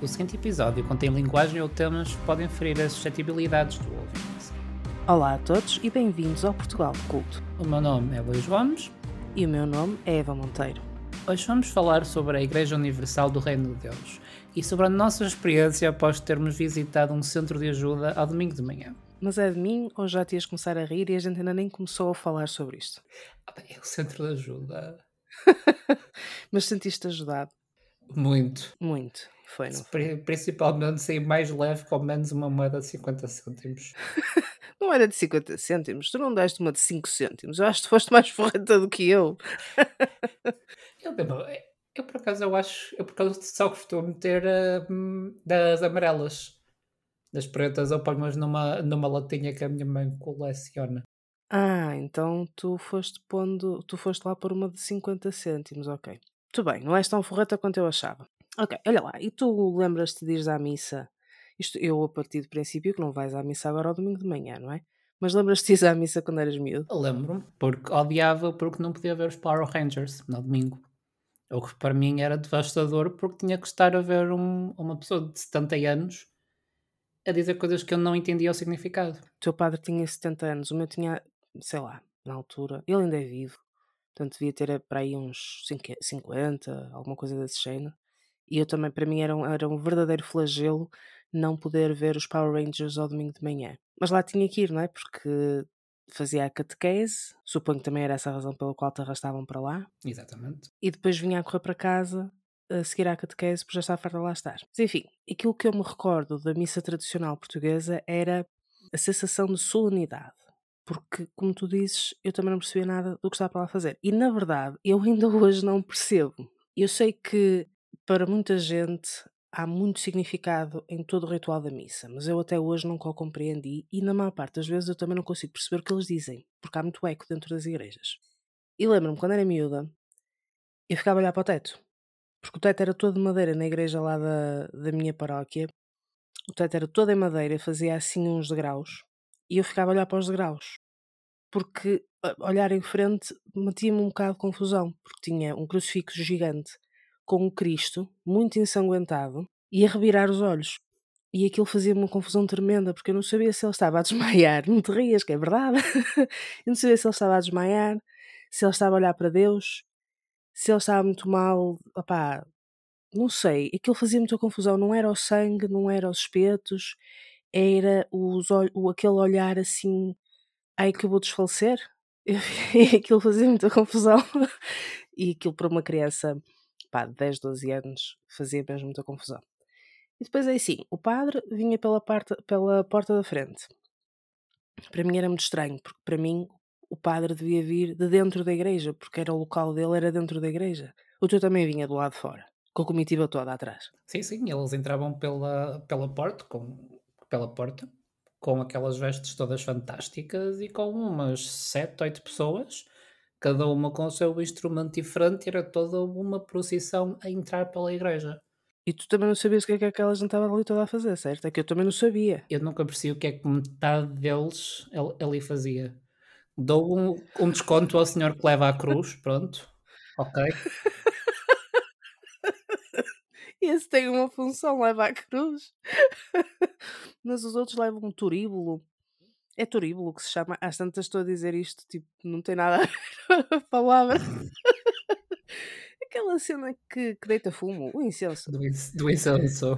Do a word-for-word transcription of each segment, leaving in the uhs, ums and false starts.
O seguinte episódio contém linguagem ou temas que podem ferir as suscetibilidades do ouvinte. Olá a todos e bem-vindos ao Portugal de Culto. O meu nome é Luís Gomes. E o meu nome é Eva Monteiro. Hoje vamos falar sobre a Igreja Universal do Reino de Deus e sobre a nossa experiência após termos visitado um centro de ajuda ao domingo de manhã. Mas é de mim ou já te ias começar a rir e a gente ainda nem começou a falar sobre isto? Ah, bem, é o centro de ajuda. Mas sentiste ajudado? Muito. Muito. Foi, não foi? Principalmente saí mais leve com menos uma moeda de cinquenta cêntimos. Não era de cinquenta cêntimos, tu não deste uma de cinco cêntimos, eu acho que foste mais forreta do que eu. eu, eu, eu por acaso eu acho, eu por acaso só costumo ter uh, das amarelas. Das pretas eu ponho-as numa, numa latinha que a minha mãe coleciona. Ah, então tu foste pondo, tu foste lá por uma de cinquenta cêntimos, ok. Tudo bem, não és tão forreta quanto eu achava. Ok, olha lá, e tu lembras-te de ires à missa? Isto eu a partir do princípio que não vais à missa agora ao domingo de manhã, não é? Mas lembras-te de ires à missa quando eras miúdo? Lembro-me, porque odiava porque não podia ver os Power Rangers no domingo. O que para mim era devastador porque tinha que estar a ver um, uma pessoa de setenta anos a dizer coisas que eu não entendia o significado. O teu padre tinha setenta anos, o meu tinha, sei lá, na altura, ele ainda é vivo, portanto devia ter para aí uns cinquenta, alguma coisa desse género. E eu também, para mim, era um, era um verdadeiro flagelo não poder ver os Power Rangers ao domingo de manhã. Mas lá tinha que ir, não é? Porque fazia a catequese, suponho que também era essa a razão pela qual te arrastavam para lá. Exatamente. E depois vinha a correr para casa a seguir à catequese, porque já estava farta de lá estar. Mas enfim, aquilo que eu me recordo da missa tradicional portuguesa era a sensação de solenidade. Porque, como tu dizes, eu também não percebia nada do que estava para lá fazer. E, na verdade, eu ainda hoje não percebo. Eu sei que para muita gente há muito significado em todo o ritual da missa, mas eu até hoje nunca o compreendi e na maior parte das vezes eu também não consigo perceber o que eles dizem, porque há muito eco dentro das igrejas. E lembro-me, quando era miúda, eu ficava a olhar para o teto, porque o teto era todo de madeira na igreja lá da, da minha paróquia, o teto era todo em madeira, fazia assim uns degraus, e eu ficava a olhar para os degraus, porque olhar em frente metia-me um bocado de confusão, porque tinha um crucifixo gigante com o Cristo, muito ensanguentado, e a revirar os olhos. E aquilo fazia-me uma confusão tremenda, porque eu não sabia se ele estava a desmaiar. Não te rias, que é verdade. Eu não sabia se ele estava a desmaiar, se ele estava a olhar para Deus, se ele estava muito mal. Opá, não sei. Aquilo fazia muita confusão. Não era o sangue, não era os espetos, era os olhos, aquele olhar assim, ai que eu vou desfalecer. E aquilo fazia muita confusão. E aquilo para uma criança, pá, de dez, doze anos, fazia mesmo muita confusão. E depois é assim, o padre vinha pela, parte, pela porta da frente. Para mim era muito estranho, porque para mim o padre devia vir de dentro da igreja, porque era o local dele, era dentro da igreja. O teu também vinha do lado de fora, com a comitiva toda atrás. Sim, sim, eles entravam pela, pela, porta, com, pela porta, com aquelas vestes todas fantásticas e com umas sete, oito pessoas, cada uma com o seu instrumento diferente, era toda uma procissão a entrar pela igreja. E tu também não sabias o que é que aquela gente estava ali toda a fazer, certo? É que eu também não sabia. Eu nunca percebi o que é que metade deles ali fazia. Dou um, um desconto ao senhor que leva a cruz, pronto, ok. Esse tem uma função, leva a cruz. Mas os outros levam um turíbulo. É turíbulo que se chama. Às tantas estou a dizer isto, tipo, não tem nada a ver com a palavra. Aquela cena que, que deita fumo, o incenso. Do, do incenso.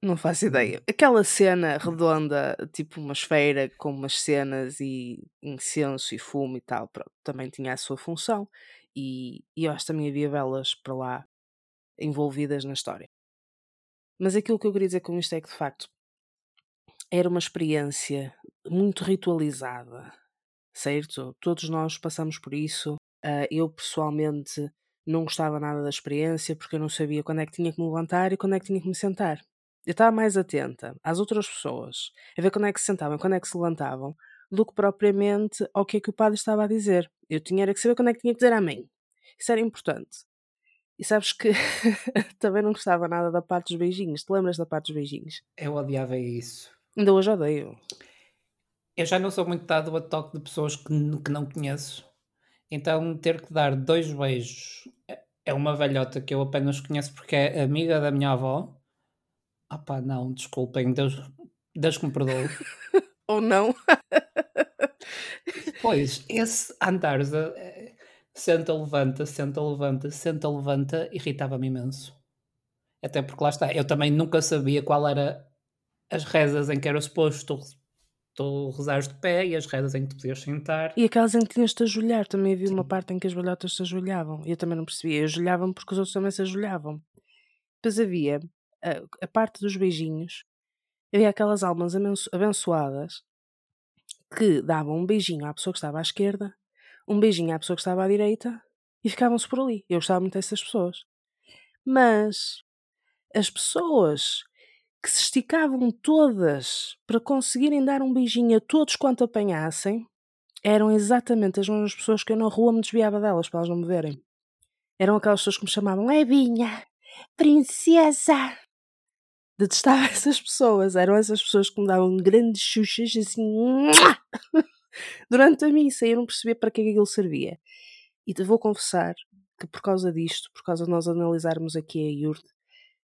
Não faço ideia. Aquela cena redonda, tipo uma esfera com umas cenas e incenso e fumo e tal, pronto, também tinha a sua função. E, e eu acho que também havia velas para lá envolvidas na história. Mas aquilo que eu queria dizer com isto é que, de facto, era uma experiência muito ritualizada, certo? Todos nós passamos por isso. Uh, eu, pessoalmente, não gostava nada da experiência porque eu não sabia quando é que tinha que me levantar e quando é que tinha que me sentar. Eu estava mais atenta às outras pessoas, a ver quando é que se sentavam e quando é que se levantavam, do que propriamente ao que é que o padre estava a dizer. Eu tinha era que saber quando é que tinha que dizer amém. Isso era importante. E sabes que também não gostava nada da parte dos beijinhos. Te lembras da parte dos beijinhos? Eu odiava isso. Ainda hoje odeio. Eu já não sou muito dado a toque de pessoas que, que não conheço. Então ter que dar dois beijos é uma velhota que eu apenas conheço porque é amiga da minha avó. Ah pá, não, desculpem, Deus, Deus que me perdoe. Ou não. Pois, esse andar, senta, levanta, senta, levanta, senta, levanta, irritava-me imenso. Até porque lá está, eu também nunca sabia qual era as rezas em que era suposto tu rezares de pé e as rezas em que tu podias sentar. E aquelas em que tinhas de te ajoelhar, também havia uma parte em que as velhotas se ajoelhavam. E eu também não percebia, eu ajoelhava-me porque os outros também se ajoelhavam. Depois havia a, a parte dos beijinhos, havia aquelas almas abençoadas que davam um beijinho à pessoa que estava à esquerda, um beijinho à pessoa que estava à direita e ficavam-se por ali. Eu gostava muito dessas pessoas. Mas as pessoas que se esticavam todas para conseguirem dar um beijinho a todos quanto apanhassem, eram exatamente as mesmas pessoas que eu na rua me desviava delas para elas não me verem. Eram aquelas pessoas que me chamavam Evinha, princesa. Detestava essas pessoas. Eram essas pessoas que me davam grandes xuxas assim durante a missa. Eu não percebia para que aquilo servia. E te vou confessar que por causa disto, por causa de nós analisarmos aqui a Iurde,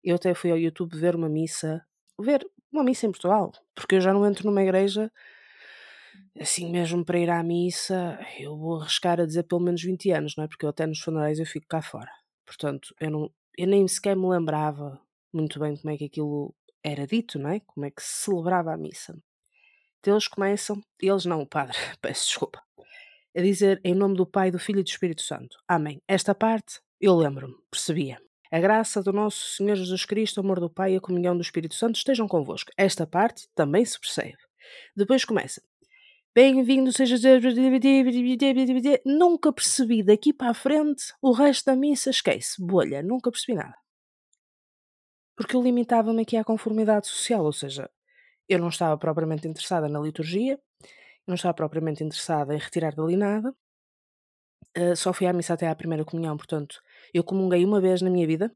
eu até fui ao YouTube ver uma missa, ver uma missa em Portugal, porque eu já não entro numa igreja, assim mesmo para ir à missa, eu vou arriscar a dizer pelo menos vinte anos, não é? Porque eu até nos funerais eu fico cá fora. Portanto, eu, não, eu nem sequer me lembrava muito bem como é que aquilo era dito, não é? Como é que se celebrava a missa. Então eles começam, eles não, o padre, peço desculpa, a dizer em nome do Pai, do Filho e do Espírito Santo. Amém. Esta parte eu lembro-me, percebia. A graça do nosso Senhor Jesus Cristo, o amor do Pai e a comunhão do Espírito Santo estejam convosco. Esta parte também se percebe. Depois começa. Bem-vindo seja... Nunca percebi daqui para a frente, o resto da missa esquece. Bolha, nunca percebi nada. Porque eu limitava-me aqui à conformidade social, ou seja, eu não estava propriamente interessada na liturgia, não estava propriamente interessada em retirar dali nada. Uh, só fui à missa até à primeira comunhão, portanto, eu comunguei uma vez na minha vida,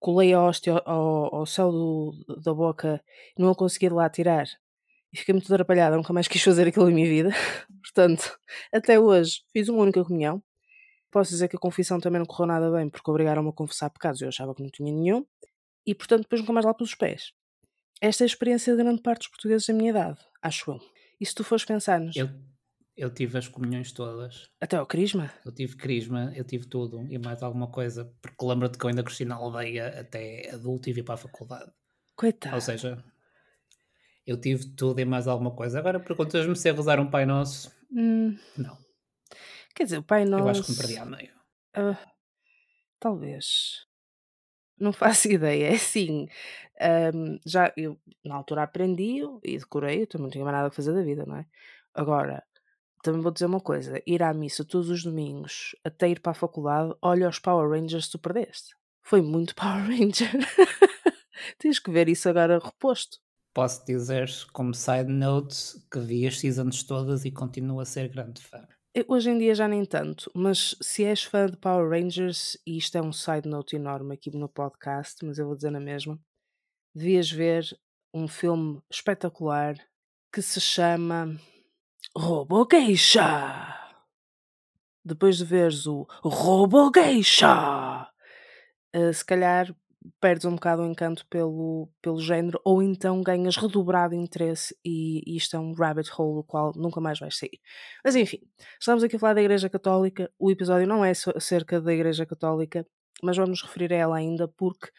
colei a hóstia ao, ao, ao céu do, da boca, não a consegui de lá tirar, e fiquei muito atrapalhada, nunca mais quis fazer aquilo na minha vida, portanto, até hoje fiz uma única comunhão. Posso dizer que a confissão também não correu nada bem, porque obrigaram-me a confessar pecados, eu achava que não tinha nenhum, e portanto depois nunca mais lá pelos pés. Esta é a experiência de grande parte dos portugueses da minha idade, acho eu. E se tu fores pensar-nos... Eu... Eu tive as comunhões todas. Até ao crisma? Eu tive crisma, eu tive tudo e mais alguma coisa, porque lembra-te que eu ainda cresci na aldeia até adulto e vim para a faculdade. Coitado. Ou seja, eu tive tudo e mais alguma coisa. Agora perguntas-me se é rezar um Pai Nosso. Hum. Não. Quer dizer, o Pai Nosso... Eu acho que me perdi a meio. Uh, talvez. Não faço ideia. É assim, um, já eu na altura aprendi e decorei, eu também não tinha mais nada a fazer da vida, não é? Agora... Também vou dizer uma coisa, ir à missa todos os domingos, até ir para a faculdade, olha os Power Rangers que tu perdeste. Foi muito Power Ranger. Tens que ver isso agora reposto. Posso dizer, como side note, que vi as seasons todas e continuo a ser grande fã. Eu, hoje em dia já nem tanto, mas se és fã de Power Rangers, e isto é um side note enorme aqui no podcast, mas eu vou dizer na mesma, devias ver um filme espetacular que se chama... Robo Geisha. Depois de veres o Robo Geisha, uh, se calhar perdes um bocado o encanto pelo, pelo género, ou então ganhas redobrado interesse e, e isto é um rabbit hole do qual nunca mais vais sair. Mas enfim, estamos aqui a falar da Igreja Católica. O episódio não é acerca da Igreja Católica, mas vamos referir a ela ainda, porque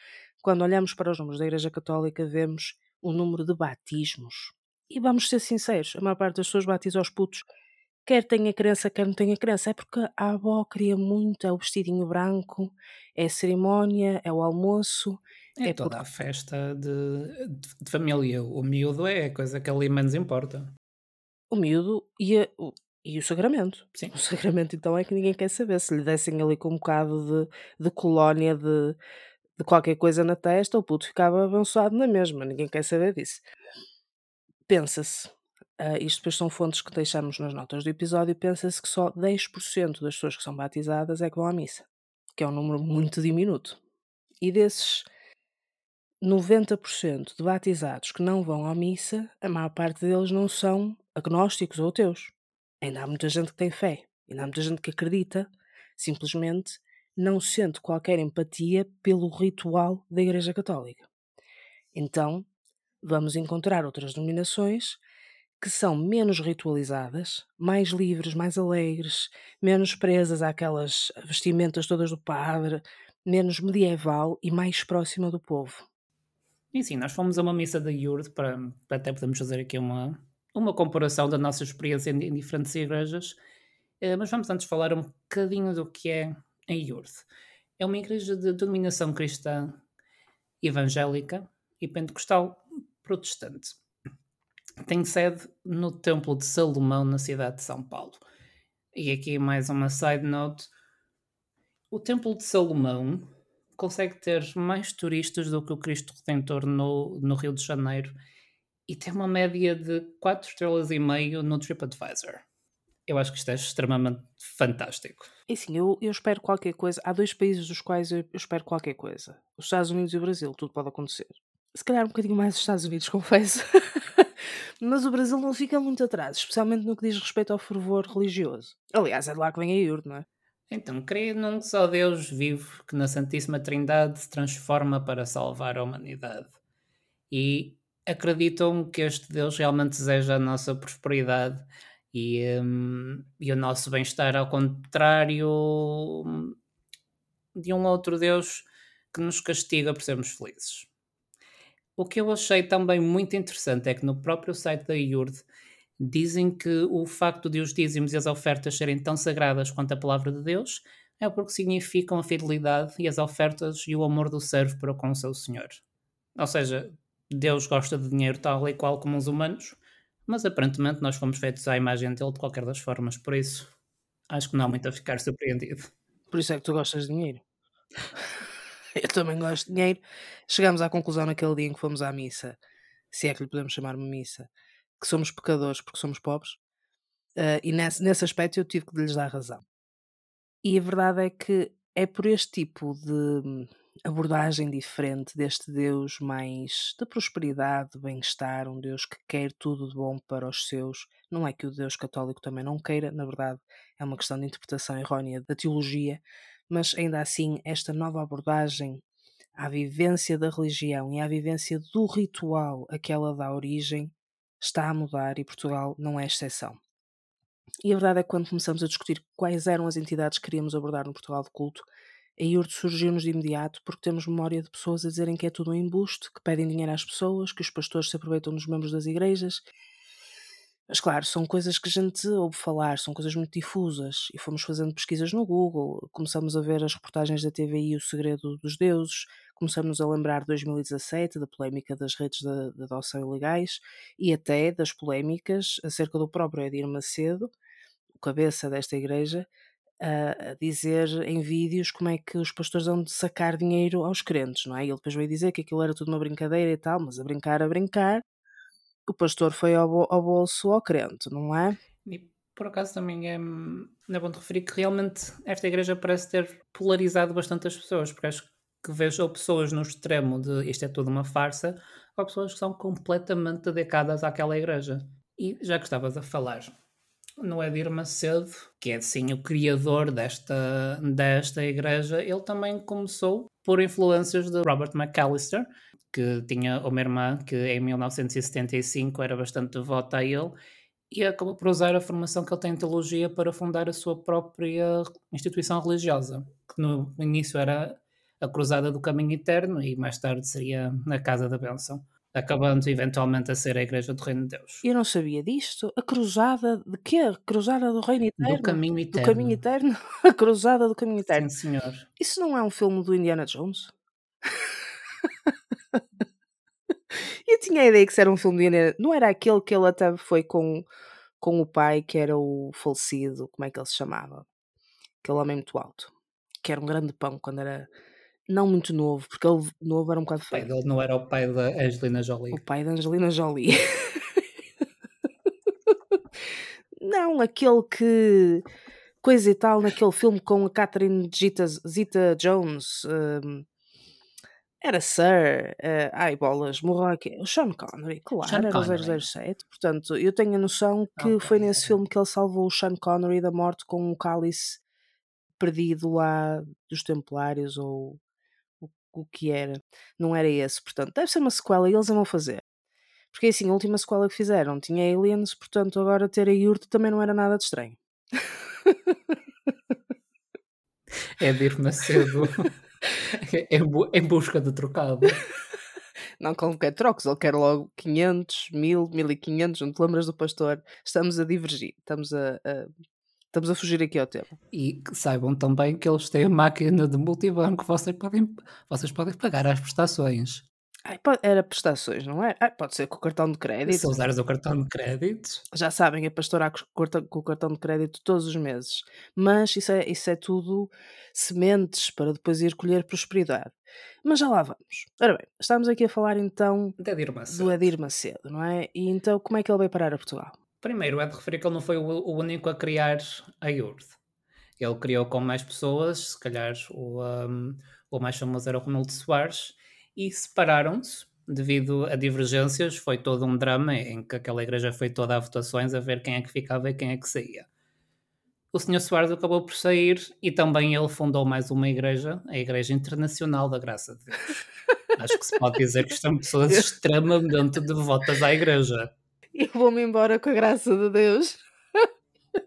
quando olhamos para os números da Igreja Católica vemos o número de batismos. E vamos ser sinceros, a maior parte das pessoas batiza aos putos, quer tenha crença, quer não tenha crença, é porque a avó queria muito, é o vestidinho branco, é a cerimónia, é o almoço. É, é toda porque... a festa de, de, de família, o miúdo é a coisa que ali menos importa. O miúdo e, a, o, e o sacramento. Sim. O sacramento então é que ninguém quer saber, se lhe dessem ali com um bocado de, de colónia de, de qualquer coisa na testa, o puto ficava abençoado na mesma, ninguém quer saber disso. Pensa-se, uh, isto depois são fontes que deixamos nas notas do episódio, pensa-se que só dez por cento das pessoas que são batizadas é que vão à missa, que é um número muito diminuto. E desses noventa por cento de batizados que não vão à missa, a maior parte deles não são agnósticos ou ateus. Ainda há muita gente que tem fé, ainda há muita gente que acredita, simplesmente não sente qualquer empatia pelo ritual da Igreja Católica. Então, vamos encontrar outras denominações que são menos ritualizadas, mais livres, mais alegres, menos presas àquelas vestimentas todas do padre, menos medieval e mais próxima do povo. E sim, nós fomos a uma missa da I U R D, para, para até podemos fazer aqui uma, uma comparação da nossa experiência em, em diferentes igrejas, mas vamos antes falar um bocadinho do que é a I U R D. É uma igreja de denominação cristã evangélica e pentecostal protestante. Tem sede no Templo de Salomão, na cidade de São Paulo. E aqui mais uma side note. O Templo de Salomão consegue ter mais turistas do que o Cristo Redentor no, no Rio de Janeiro e tem uma média de quatro estrelas e meia no TripAdvisor. Eu acho que isto é extremamente fantástico. E sim, eu, eu espero qualquer coisa. Há dois países dos quais eu espero qualquer coisa. Os Estados Unidos e o Brasil, tudo pode acontecer. Se calhar um bocadinho mais os Estados Unidos, confesso. Mas o Brasil não fica muito atrás, especialmente no que diz respeito ao fervor religioso. Aliás, é de lá que vem a I U R D, não é? Então, creio num só Deus vivo que na Santíssima Trindade se transforma para salvar a humanidade. E acreditam que este Deus realmente deseja a nossa prosperidade e, um, e o nosso bem-estar, ao contrário de um outro Deus que nos castiga por sermos felizes. O que eu achei também muito interessante é que no próprio site da I U R D dizem que o facto de os dízimos e as ofertas serem tão sagradas quanto a palavra de Deus é porque significam a fidelidade e as ofertas e o amor do servo para com o seu Senhor. Ou seja, Deus gosta de dinheiro tal e qual como os humanos, mas aparentemente nós fomos feitos à imagem dele de qualquer das formas, por isso acho que não há muito a ficar surpreendido. Por isso é que tu gostas de dinheiro. Eu também gosto de dinheiro. Chegámos à conclusão naquele dia em que fomos à missa, se é que lhe podemos chamar uma missa, que somos pecadores porque somos pobres, uh, e nesse, nesse aspecto eu tive que lhes dar razão. E a verdade é que é por este tipo de abordagem diferente deste Deus mais de prosperidade, de bem-estar, um Deus que quer tudo de bom para os seus. Não é que o Deus católico também não queira, na verdade é uma questão de interpretação errónea da teologia, mas ainda assim esta nova abordagem à vivência da religião e à vivência do ritual a que ela dá origem está a mudar e Portugal não é exceção. E a verdade é que quando começamos a discutir quais eram as entidades que queríamos abordar no Portugal de Culto, a I U R D surgiu-nos de imediato porque temos memória de pessoas a dizerem que é tudo um embuste, que pedem dinheiro às pessoas, que os pastores se aproveitam dos membros das igrejas. Mas claro, são coisas que a gente ouve falar, são coisas muito difusas e fomos fazendo pesquisas no Google, começamos a ver as reportagens da T V I O Segredo dos Deuses, começamos a lembrar de dois mil e dezassete, da polémica das redes de, de adoção ilegais e até das polémicas acerca do próprio Edir Macedo, o cabeça desta igreja, a, a dizer em vídeos como é que os pastores vão sacar dinheiro aos crentes, não é? E ele depois veio dizer que aquilo era tudo uma brincadeira e tal, mas a brincar, a brincar, o pastor foi ao, bo- ao bolso ao crente, não é? E por acaso também é, é bom de referir que realmente esta igreja parece ter polarizado bastante as pessoas, porque acho que vejo pessoas no extremo de isto é tudo uma farsa, ou pessoas que são completamente dedicadas àquela igreja. E já que estavas a falar no Edir Macedo, que é sim o criador desta, desta igreja, ele também começou por influências de Robert McAllister, que tinha uma irmã que em mil novecentos e setenta e cinco era bastante devota a ele e acabou por usar a formação que ele tem em teologia para fundar a sua própria instituição religiosa, que no início era a Cruzada do Caminho Eterno e mais tarde seria a Casa da Bênção, acabando eventualmente a ser a Igreja do Reino de Deus. Eu não sabia disto. A Cruzada de quê? A Cruzada do Reino Eterno? Do Caminho Eterno. Do Caminho Eterno? A Cruzada do Caminho Eterno. Sim, senhor. Isso não é um filme do Indiana Jones? Eu tinha a ideia que isso era um filme de Indiana. Não era aquele que ele até foi com, com o pai, que era o falecido, como é que ele se chamava? Aquele homem muito alto, que era um grande pão quando era não muito novo, porque ele novo era um bocado feio. O pai dele não era o pai da Angelina Jolie. O pai da Angelina Jolie. Não, aquele que coisa e tal, naquele filme com a Catherine Zeta Jones. Um... Era Sir, uh, ai bolas, morreu aqui, o Sean Connery, claro, Sean era o zero zero sete, portanto eu tenho a noção que okay, foi nesse okay. filme que ele salvou o Sean Connery da morte com um cálice perdido lá dos Templários ou o, o que era. Não era esse, portanto, deve ser uma sequela e eles a vão fazer. Porque assim, a última sequela que fizeram tinha aliens, portanto agora ter a Yurto também não era nada de estranho. É Edir Macedo em busca do trocado. Não, que ele não quer trocos, ele quer logo quinhentos, mil, mil e quinhentos, não te lembras do pastor. Estamos a divergir, estamos a, a, estamos a fugir aqui ao tema. E saibam também que eles têm a máquina de multibanco, vocês podem, vocês podem pagar as prestações. Ai, era prestações, não é? Ai, pode ser com o cartão de crédito. Se usares o cartão de crédito. Já sabem, a pastora com o cartão de crédito todos os meses. Mas isso é, isso é tudo sementes para depois ir colher prosperidade. Mas já lá vamos. Ora bem, estamos aqui a falar então de Edir Macedo. do Edir Macedo, não é? E então como é que ele veio parar a Portugal? Primeiro, é de referir que ele não foi o único a criar a I U R D. Ele criou com mais pessoas, se calhar o, um, o mais famoso era o Romildo Soares. E separaram-se devido a divergências. Foi todo um drama em que aquela igreja foi toda a votações a ver quem é que ficava e quem é que saía. O senhor Soares acabou por sair e também ele fundou mais uma igreja, a Igreja Internacional da Graça de Deus. Acho que se pode dizer que estão pessoas extremamente devotas à igreja. Eu vou-me embora com a graça de Deus.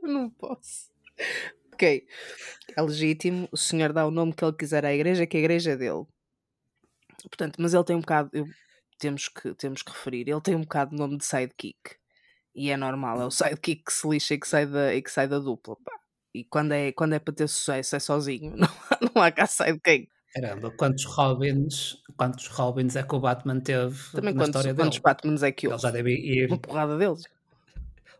Não posso. Ok. É legítimo. O senhor dá o nome que ele quiser à igreja, que a igreja é dele. Portanto, mas ele tem um bocado, eu, temos, que, temos que referir, ele tem um bocado de nome de sidekick. E é normal, é o sidekick que se lixa e que sai da, e que sai da dupla. Pá. E quando é, quando é para ter sucesso é sozinho, não, não há cá sidekick. Caramba, quantos Robins, quantos Robins é que o Batman teve também na quantos, história dele? Quantos Batmans é que houve? Ele já deve ir. Uma porrada deles.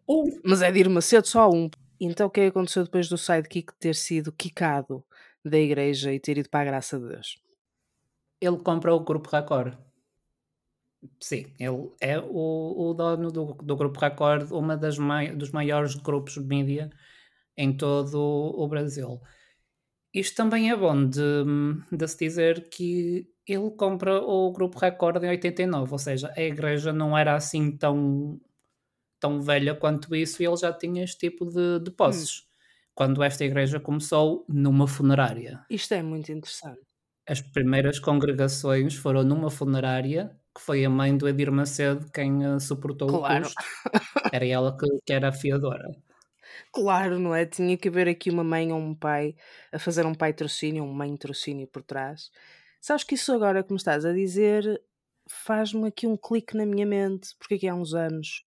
Um. Mas é de ir Macedo só um. Então o que é que aconteceu depois do sidekick ter sido quicado da igreja e ter ido para a graça de Deus? Ele compra o Grupo Record. Sim, ele é o, o dono do, do Grupo Record, uma das mai, dos maiores grupos de mídia em todo o Brasil. Isto também é bom de, de se dizer que ele compra o Grupo Record em oitenta e nove, ou seja, a igreja não era assim tão, tão velha quanto isso e ele já tinha este tipo de, de posses. Hum. Quando esta igreja começou numa funerária. Isto é muito interessante. As primeiras congregações foram numa funerária, que foi a mãe do Edir Macedo quem uh, suportou claro. O custo. Era ela que, que era a fiadora. Claro, não é? Tinha que haver aqui uma mãe ou um pai a fazer um pai-trocínio, um mãe-trocínio por trás. Sabes que isso agora que me estás a dizer faz-me aqui um clique na minha mente, porque aqui há uns anos...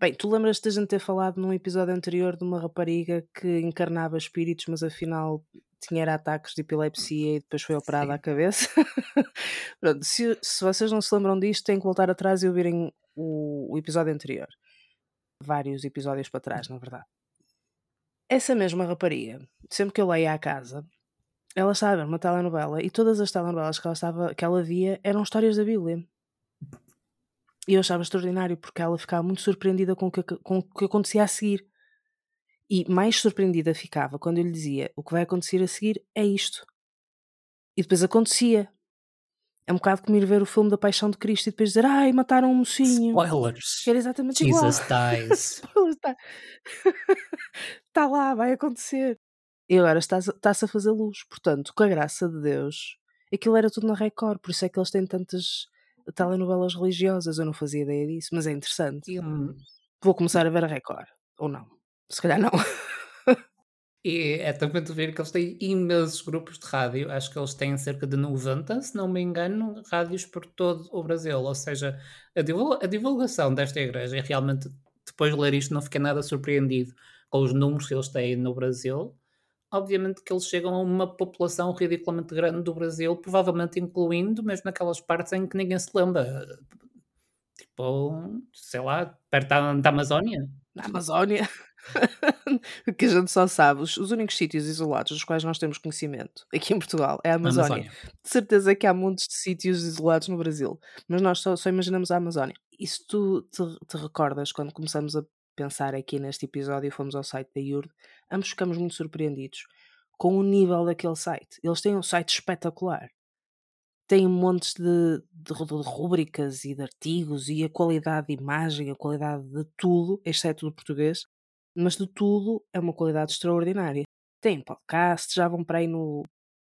Bem, tu lembras-te de a gente ter falado num episódio anterior de uma rapariga que encarnava espíritos, mas afinal... tinha ataques de epilepsia e depois foi operada à cabeça. Pronto, se, se vocês não se lembram disto, têm que voltar atrás e ouvirem o, o episódio anterior. Vários episódios para trás, na verdade. Essa mesma rapariga, sempre que eu lá ia à casa, ela estava a ver uma telenovela e todas as telenovelas que ela, estava, que ela via eram histórias da Bíblia. E eu achava extraordinário porque ela ficava muito surpreendida com o que, com o que acontecia a seguir. E mais surpreendida ficava quando eu lhe dizia o que vai acontecer a seguir é isto. E depois acontecia. É um bocado como ir ver o filme da Paixão de Cristo e depois dizer, ai, mataram um mocinho. Spoilers. Era exatamente igual. Jesus dies. Está tá lá, vai acontecer. E agora está-se está a fazer luz. Portanto, com a graça de Deus, aquilo era tudo na Record. Por isso é que eles têm tantas telenovelas religiosas. Eu não fazia ideia disso, mas é interessante. Eu... Vou começar a ver a Record. Ou não. Se calhar não. E é também de ver que eles têm imensos grupos de rádio. Acho que eles têm cerca de noventa, se não me engano, rádios por todo o Brasil. Ou seja, a divulgação desta igreja, e realmente depois de ler isto não fiquei nada surpreendido com os números que eles têm no Brasil. Obviamente que eles chegam a uma população ridiculamente grande do Brasil, provavelmente incluindo mesmo naquelas partes em que ninguém se lembra. Tipo, sei lá, perto da, da Amazónia. Na Amazónia. Que a gente só sabe os, os únicos sítios isolados dos quais nós temos conhecimento aqui em Portugal é a Amazónia. Amazónia de certeza que há montes de sítios isolados no Brasil, mas nós só, só imaginamos a Amazónia. E se tu te, te recordas, quando começamos a pensar aqui neste episódio e fomos ao site da I U R D, ambos ficamos muito surpreendidos com o nível daquele site. Eles têm um site espetacular, têm montes de, de, de rubricas e de artigos, e a qualidade de imagem, a qualidade de tudo, exceto do português, mas de tudo é uma qualidade extraordinária. têm podcast, já vão para aí no,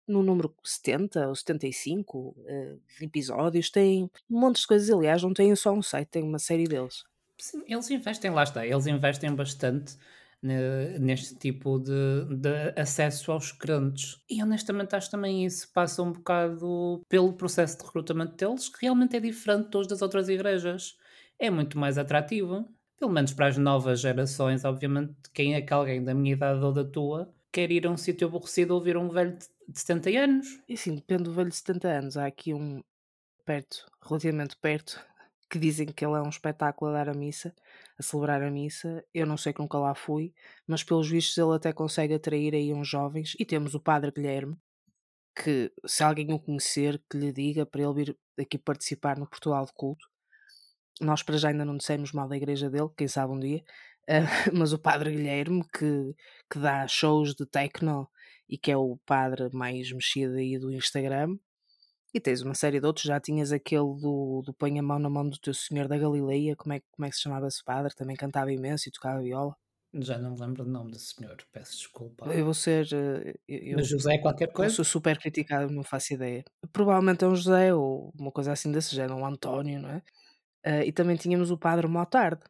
no número setenta ou setenta e cinco uh, episódios, têm um monte de coisas. Aliás, não têm só um site, têm uma série deles. Sim, eles investem, lá está, eles investem bastante uh, neste tipo de, de acesso aos crentes. E honestamente acho também isso passa um bocado pelo processo de recrutamento deles, que realmente é diferente de todas as outras igrejas. É muito mais atrativo, pelo menos para as novas gerações, obviamente. Quem é que alguém da minha idade ou da tua quer ir a um sítio aborrecido ouvir um velho de setenta anos? E sim, depende do velho de setenta anos. Há aqui um perto, relativamente perto, que dizem que ele é um espetáculo a dar a missa, a celebrar a missa. Eu não sei, que nunca lá fui, mas pelos vistos ele até consegue atrair aí uns jovens. E temos o Padre Guilherme, que se alguém o conhecer, que lhe diga para ele vir aqui participar no Portugal de Culto. Nós para já ainda não dissemos mal da igreja dele, quem sabe um dia, uh, mas o Padre Guilherme, que, que dá shows de techno e que é o padre mais mexido aí do Instagram. E tens uma série de outros, já tinhas aquele do, do Põe a Mão na Mão do Teu Senhor da Galileia, como é, como é que se chamava esse padre? Também cantava imenso e tocava viola. Já não me lembro do nome do senhor, peço desculpa. Eu vou ser... Eu, mas José é qualquer coisa? Eu sou super criticado, não faço ideia. Provavelmente é um José ou uma coisa assim desse género, um António, não é? Uh, e também tínhamos o Padre Motard,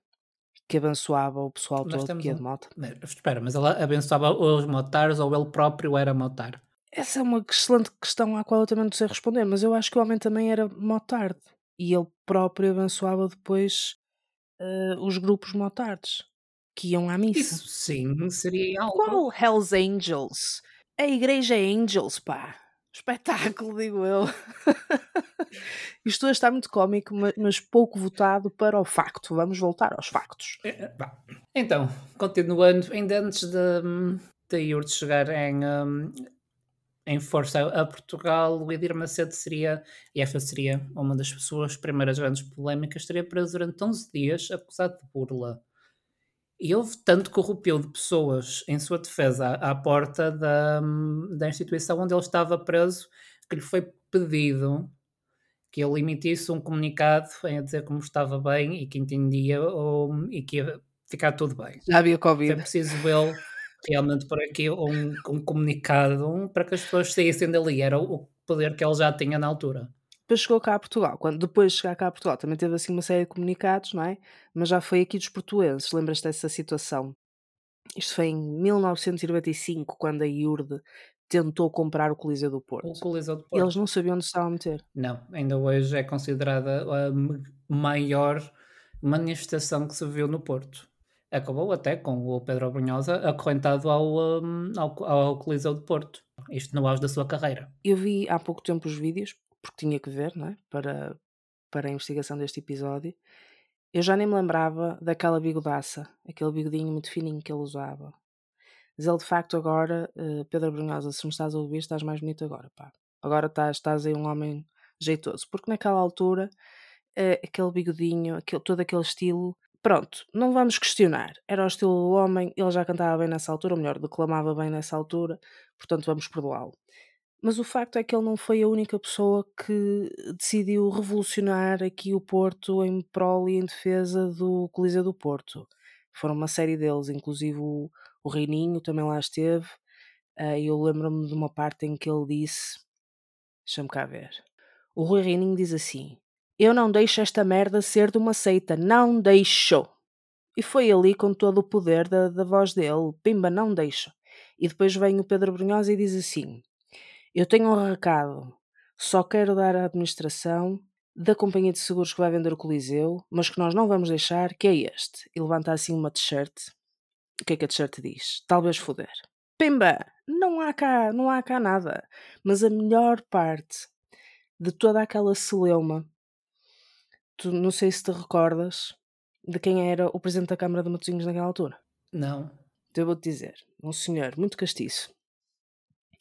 que abençoava o pessoal Nós todo que ia um... de moto. Espera, mas ele abençoava os motards ou ele próprio era motard? Essa é uma excelente questão à qual eu também não sei responder, mas eu acho que o homem também era motard e ele próprio abençoava depois uh, os grupos motards que iam à missa. Isso sim, seria algo. Qual Hells Angels? A Igreja Angels, pá! Espetáculo, digo eu. Isto hoje está muito cómico, mas pouco votado para o facto. Vamos voltar aos factos. Então, continuando, ainda antes de, de Iurdes chegar em, em força a Portugal, o Edir Macedo seria, e esta seria uma das suas primeiras grandes polémicas, estaria preso durante onze dias, acusado de burla. E houve tanto corrupio de pessoas em sua defesa à porta da, da instituição onde ele estava preso, que lhe foi pedido que ele emitisse um comunicado em dizer como estava bem e que entendia ou, e que ia ficar tudo bem. Já havia Covid. É preciso ele realmente por aqui um, um comunicado para que as pessoas saíssem dali. Era o poder que ele já tinha na altura. Depois chegou cá a Portugal. Quando depois de chegar cá a Portugal também teve assim uma série de comunicados, não é? Mas já foi aqui dos portuenses. Lembras-te dessa situação? Isto foi em mil novecentos e noventa e cinco, quando a Iurde tentou comprar o Coliseu do Porto. O Coliseu do Porto. Eles não sabiam onde estavam a meter. Não, ainda hoje é considerada a maior manifestação que se viu no Porto. Acabou até com o Pedro Brunhosa acorrentado ao, ao, ao Coliseu do Porto. Isto no auge da sua carreira. Eu vi há pouco tempo os vídeos, porque tinha que ver, não é? Para, para a investigação deste episódio. Eu já nem me lembrava daquela bigodaça, aquele bigodinho muito fininho que ele usava. Mas ele, de facto, agora, uh, Pedro Brunhosa, se me estás a ouvir, estás mais bonito agora, pá. Agora estás, estás aí um homem jeitoso. Porque naquela altura, uh, aquele bigodinho, aquele, todo aquele estilo... Pronto, não vamos questionar. Era o estilo do homem, ele já cantava bem nessa altura, ou melhor, declamava bem nessa altura, portanto vamos perdoá-lo. Mas o facto é que ele não foi a única pessoa que decidiu revolucionar aqui o Porto em prol e em defesa do Coliseu do Porto. Foram uma série deles, inclusive o, o Reininho também lá esteve. E eu lembro-me de uma parte em que ele disse... Deixa-me cá ver. O Rui Reininho diz assim... Eu não deixo esta merda ser de uma seita. Não deixo. E foi ali com todo o poder da, da voz dele. Pimba, não deixo. E depois vem o Pedro Brunhosa e diz assim... Eu tenho um recado, só quero dar à administração da companhia de seguros que vai vender o Coliseu, mas que nós não vamos deixar, que é este. E levanta assim uma t-shirt. O que é que a t-shirt diz? Talvez foder. Pimba! Não há cá, não há cá nada. Mas a melhor parte de toda aquela celeuma, tu não sei se te recordas de quem era o presidente da Câmara de Matosinhos naquela altura. Não. Então eu vou-te dizer, um senhor muito castiço.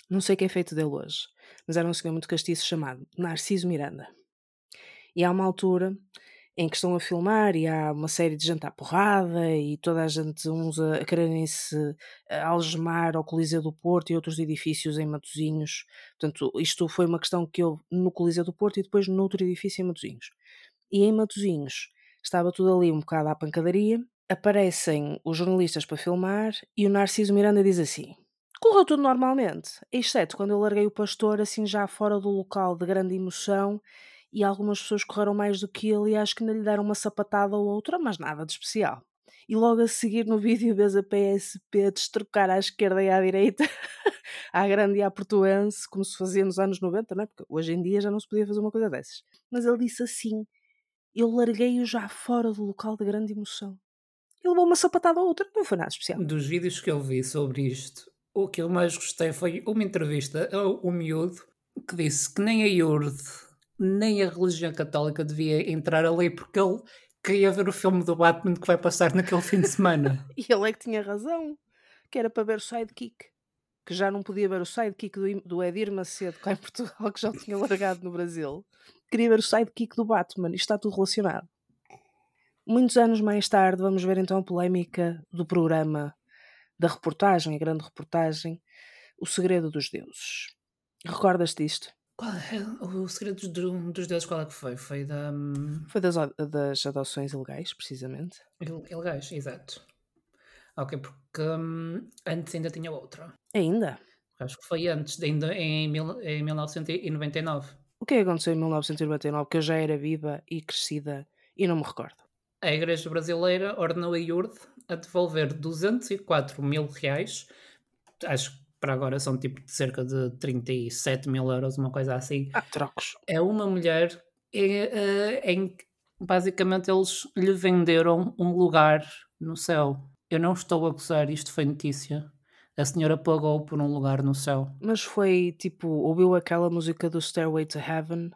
Não sei o que é feito dele hoje, mas era um senhor muito castiço chamado Narciso Miranda. E há uma altura em que estão a filmar e há uma série de gente à porrada e toda a gente, uns a, a quererem-se algemar ao Coliseu do Porto e outros edifícios em Matosinhos. Portanto, isto foi uma questão que houve no Coliseu do Porto e depois noutro edifício em Matosinhos. E em Matosinhos estava tudo ali um bocado à pancadaria, aparecem os jornalistas para filmar e o Narciso Miranda diz assim... Correu tudo normalmente, exceto quando eu larguei o pastor assim já fora do local de grande emoção e algumas pessoas correram mais do que ele e acho que ainda lhe deram uma sapatada ou outra, mas nada de especial. E logo a seguir no vídeo vês a P S P destrocar à esquerda e à direita, à grande e à portuense, como se fazia nos anos noventa, não é? Porque hoje em dia já não se podia fazer uma coisa dessas. Mas ele disse assim, eu larguei-o já fora do local de grande emoção. Ele levou uma sapatada ou outra, não foi nada especial. Dos vídeos que eu vi sobre isto, o que eu mais gostei foi uma entrevista ao, ao miúdo que disse que nem a IURD, nem a religião católica devia entrar ali porque ele queria ver o filme do Batman que vai passar naquele fim de semana. E ele é que tinha razão, que era para ver o Sidekick, que já não podia ver o Sidekick do, do Edir Macedo cá em Portugal, que já o tinha largado no Brasil. Queria ver o Sidekick do Batman, isto está tudo relacionado. Muitos anos mais tarde vamos ver então a polémica do programa, da reportagem, a grande reportagem, O Segredo dos Deuses. Recordas-te disto? Qual é? O Segredo dos, dos Deuses qual é que foi? Foi, da... foi das, das adoções ilegais, precisamente. Ilegais, exato. Ok, porque um, antes ainda tinha outra. Ainda? Acho que foi antes, ainda em, mil, em mil novecentos e noventa e nove. O que aconteceu em mil novecentos e noventa e nove que eu já era viva e crescida e não me recordo? A Igreja Brasileira ordenou a IURD a devolver duzentos e quatro mil reais, acho que para agora são tipo de cerca de trinta e sete mil euros, uma coisa assim. Ah, trocos. É uma mulher em que basicamente eles lhe venderam um lugar no céu. Eu não estou a gozar, isto foi notícia. A senhora pagou por um lugar no céu. Mas foi tipo, ouviu aquela música do Stairway to Heaven?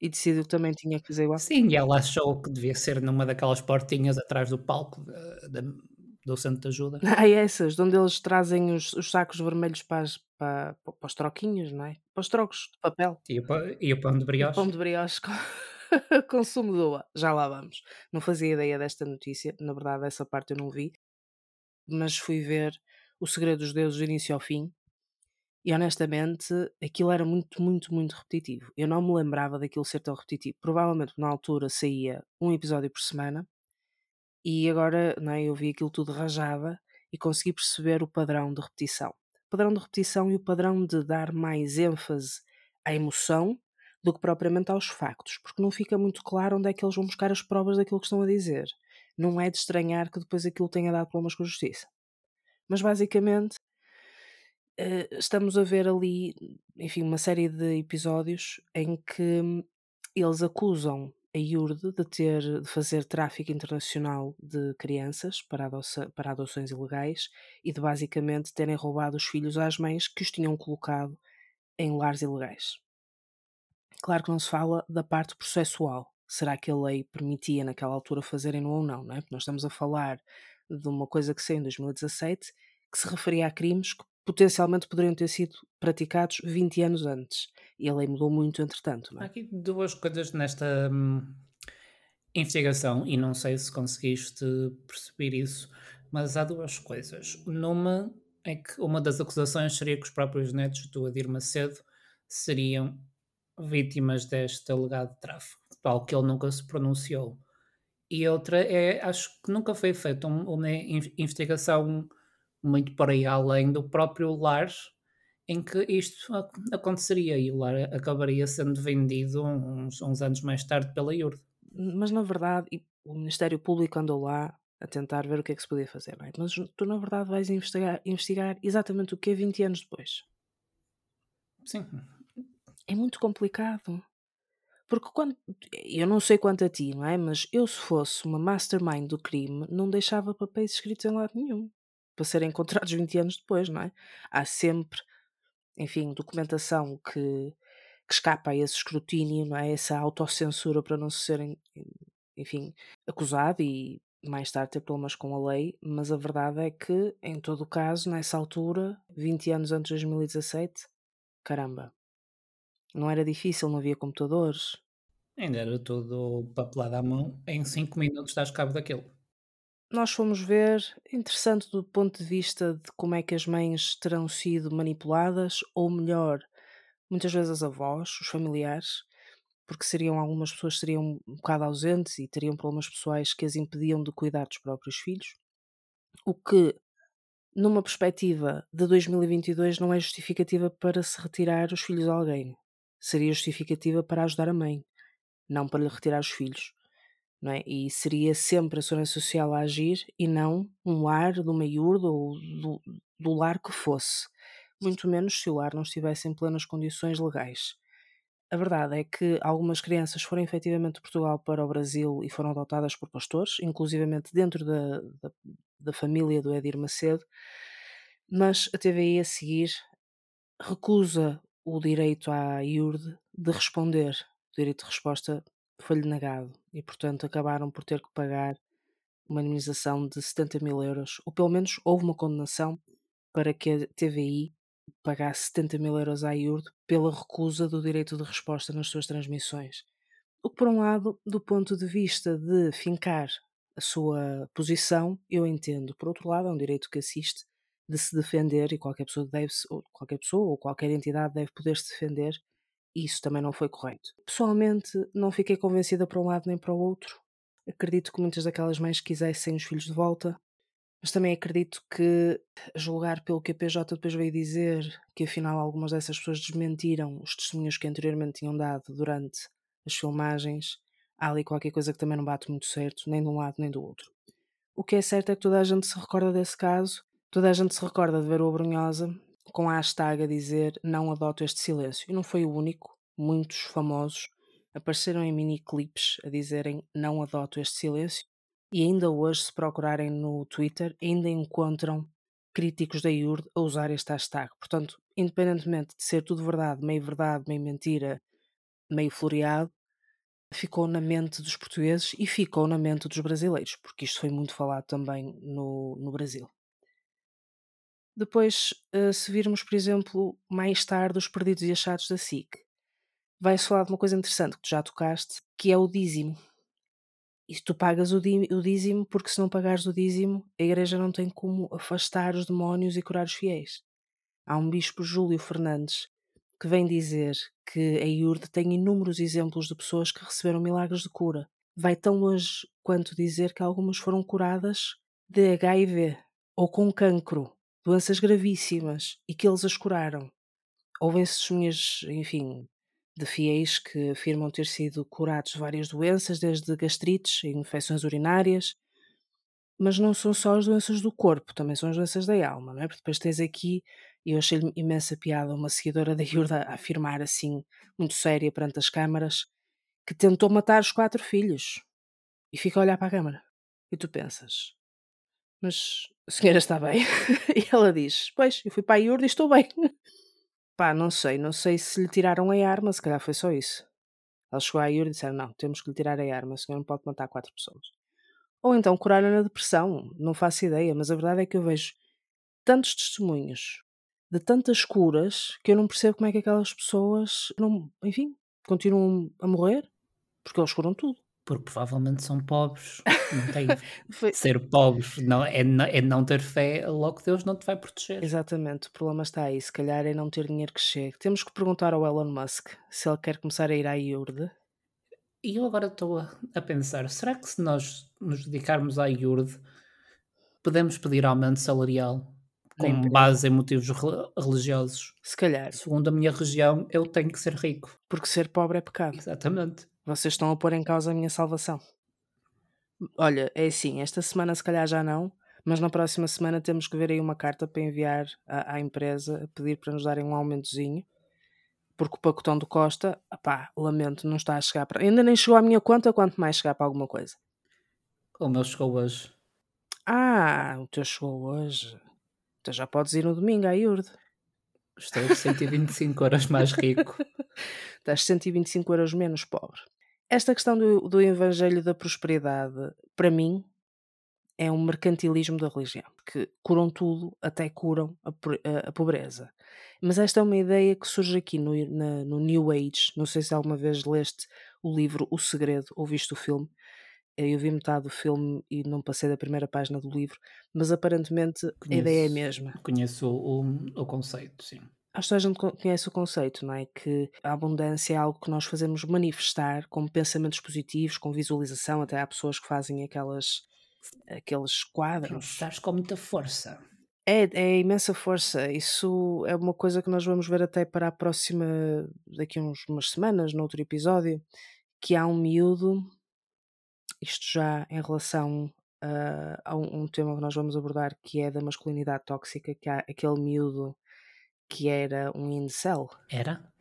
E decidiu que também tinha que fazer igual. Sim, e ela achou que devia ser numa daquelas portinhas atrás do palco da, da, do Centro de Ajuda. Ah, essas, de onde eles trazem os, os sacos vermelhos para, as, para, para os troquinhos, não é? Para os trocos de papel. E o, e o pão de brioche. O pão de brioche com consumo de uva. Já lá vamos. Não fazia ideia desta notícia, na verdade essa parte eu não vi, mas fui ver O Segredo dos Deuses do início ao fim. E honestamente, aquilo era muito, muito, muito repetitivo. Eu não me lembrava daquilo ser tão repetitivo. Provavelmente na altura saía um episódio por semana e agora não é, eu vi aquilo tudo rajada e consegui perceber o padrão de repetição. O padrão de repetição e o padrão de dar mais ênfase à emoção do que propriamente aos factos, porque não fica muito claro onde é que eles vão buscar as provas daquilo que estão a dizer. Não é de estranhar que depois aquilo tenha dado problemas com a justiça. Mas basicamente... estamos a ver ali, enfim, uma série de episódios em que eles acusam a IURD de, ter, de fazer tráfico internacional de crianças para, adoça, para adoções ilegais e de basicamente terem roubado os filhos às mães que os tinham colocado em lares ilegais. Claro que não se fala da parte processual. Será que a lei permitia naquela altura fazerem-no ou não, não é? Porque nós estamos a falar de uma coisa que saiu em dois mil e dezassete que se referia a crimes que potencialmente poderiam ter sido praticados vinte anos antes. E a lei mudou muito, entretanto. Não é? Há aqui duas coisas nesta hum, investigação, e não sei se conseguiste perceber isso, mas há duas coisas. Numa é que uma das acusações seria que os próprios netos do Edir Macedo seriam vítimas deste alegado tráfico, tal que ele nunca se pronunciou. E outra é, acho que nunca foi feita uma investigação muito para aí além do próprio lar em que isto aconteceria e o lar acabaria sendo vendido uns, uns anos mais tarde pela IURD. Mas na verdade o Ministério Público andou lá a tentar ver o que é que se podia fazer, não é? Mas tu na verdade vais investigar, investigar exatamente o que é vinte anos depois. Sim. É muito complicado. Porque quando, eu não sei quanto a ti, não é? Mas eu se fosse uma mastermind do crime não deixava papéis escritos em lado nenhum para serem encontrados vinte anos depois, não é? Há sempre, enfim, documentação que, que escapa a esse escrutínio, não é? Essa autocensura para não se serem, enfim, acusado e mais tarde ter problemas com a lei, mas a verdade é que, em todo o caso, nessa altura, vinte anos antes de dois mil e dezassete, caramba, não era difícil, não havia computadores. Ainda era tudo papelado à mão, em cinco minutos dás cabo daquilo. Nós fomos ver, interessante do ponto de vista de como é que as mães terão sido manipuladas, ou melhor, muitas vezes as avós, os familiares, porque seriam, algumas pessoas seriam um bocado ausentes e teriam problemas pessoais que as impediam de cuidar dos próprios filhos, o que numa perspectiva de dois mil e vinte e dois, não é justificativa para se retirar os filhos a alguém. Seria justificativa para ajudar a mãe, não para lhe retirar os filhos. Não é? E seria sempre a Segurança Social a agir e não um lar de uma iurda ou do, do lar que fosse. Muito menos se o lar não estivesse em plenas condições legais. A verdade é que algumas crianças foram efetivamente de Portugal para o Brasil e foram adotadas por pastores, inclusivamente dentro da, da, da família do Edir Macedo, mas a T V I a seguir recusa o direito à iurde de responder. O direito de resposta foi-lhe negado e, portanto, acabaram por ter que pagar uma indemnização de setenta mil euros, ou pelo menos houve uma condenação para que a T V I pagasse setenta mil euros à iurde pela recusa do direito de resposta nas suas transmissões. O que, por um lado, do ponto de vista de fincar a sua posição, eu entendo. Por outro lado, é um direito que assiste de se defender e qualquer pessoa deve, ou qualquer pessoa ou qualquer entidade deve poder se defender. Isso também não foi correto. Pessoalmente, não fiquei convencida para um lado nem para o outro. Acredito que muitas daquelas mães quisessem os filhos de volta, mas também acredito que, a julgar pelo que a P J depois veio dizer, que afinal algumas dessas pessoas desmentiram os testemunhos que anteriormente tinham dado durante as filmagens, há ali qualquer coisa que também não bate muito certo, nem de um lado nem do outro. O que é certo é que toda a gente se recorda desse caso, toda a gente se recorda de Vera Brunhosa com a hashtag a dizer não adoto este silêncio. E não foi o único, muitos famosos apareceram em mini-clipes a dizerem não adoto este silêncio. E ainda hoje, se procurarem no Twitter, ainda encontram críticos da iurde a usar este hashtag. Portanto, independentemente de ser tudo verdade, meio verdade, meio mentira, meio floreado, ficou na mente dos portugueses e ficou na mente dos brasileiros, porque isto foi muito falado também no, no Brasil. Depois, se virmos, por exemplo, mais tarde os perdidos e achados da S I C, vai-se falar de uma coisa interessante que tu já tocaste, que é o dízimo. E tu pagas o dízimo porque, se não pagares o dízimo, a Igreja não tem como afastar os demónios e curar os fiéis. Há um bispo, Júlio Fernandes, que vem dizer que a iurde tem inúmeros exemplos de pessoas que receberam milagres de cura. Vai tão longe quanto dizer que algumas foram curadas de H I V ou com cancro, doenças gravíssimas, e que eles as curaram. Ouvem-se testemunhas, enfim, de fiéis que afirmam ter sido curados de várias doenças, desde gastrites e infecções urinárias, mas não são só as doenças do corpo, também são as doenças da alma, não é? Porque depois tens aqui, e eu achei-lhe imensa piada, uma seguidora da iurda a afirmar assim, muito séria perante as câmaras, que tentou matar os quatro filhos, e fica a olhar para a câmara, e tu pensas, mas a senhora está bem? E ela diz, pois, eu fui para a iurda e estou bem. Pá, não sei, não sei se lhe tiraram a arma, se calhar foi só isso. Ela chegou à iurda e disseram, não, temos que lhe tirar a arma, o senhor não pode matar quatro pessoas. Ou então curaram-na depressão, não faço ideia, mas a verdade é que eu vejo tantos testemunhos de tantas curas que eu não percebo como é que aquelas pessoas, não, enfim, continuam a morrer, porque eles curam tudo. Porque provavelmente são pobres, não têm ser pobres, não, é, é não ter fé, logo Deus não te vai proteger. Exatamente, o problema está aí, se calhar é não ter dinheiro que chegue. Temos que perguntar ao Elon Musk se ele quer começar a ir à iurde. E eu agora estou a, a pensar, será que se nós nos dedicarmos à iurde, podemos pedir aumento salarial com Nem base bem. em motivos religiosos? Se calhar. Segundo a minha região, eu tenho que ser rico. Porque ser pobre é pecado. Exatamente. Vocês estão a pôr em causa a minha salvação. Olha, é assim, esta semana se calhar já não, mas na próxima semana temos que ver aí uma carta para enviar à, à empresa, a pedir para nos darem um aumentozinho, porque o pacotão do Costa, pá, lamento, não está a chegar para... Ainda nem chegou à minha conta, quanto mais chegar para alguma coisa. O meu chegou hoje. Ah, o teu chegou hoje. Então já podes ir no domingo à iurde. Estou cento e vinte e cinco euros mais rico. Estás cento e vinte e cinco euros menos pobre. Esta questão do, do evangelho da prosperidade, para mim, é um mercantilismo da religião, que curam tudo, até curam a, a, a pobreza. Mas esta é uma ideia que surge aqui no, na, no New Age. Não sei se alguma vez leste o livro O Segredo, ou viste o filme. Eu vi metade do filme e não passei da primeira página do livro, mas aparentemente conheço, a ideia é a mesma. Conheço o, o conceito, sim. Acho que a gente conhece o conceito, não é? Que a abundância é algo que nós fazemos manifestar com pensamentos positivos, com visualização. Até há pessoas que fazem aquelas, aqueles quadros. Pensares com muita força. É, é imensa força. Isso é uma coisa que nós vamos ver até para a próxima, daqui a uns, umas semanas, noutro episódio, que há um miúdo, isto já em relação uh, a um, um tema que nós vamos abordar, que é da masculinidade tóxica, que há aquele miúdo que era um incel. Era?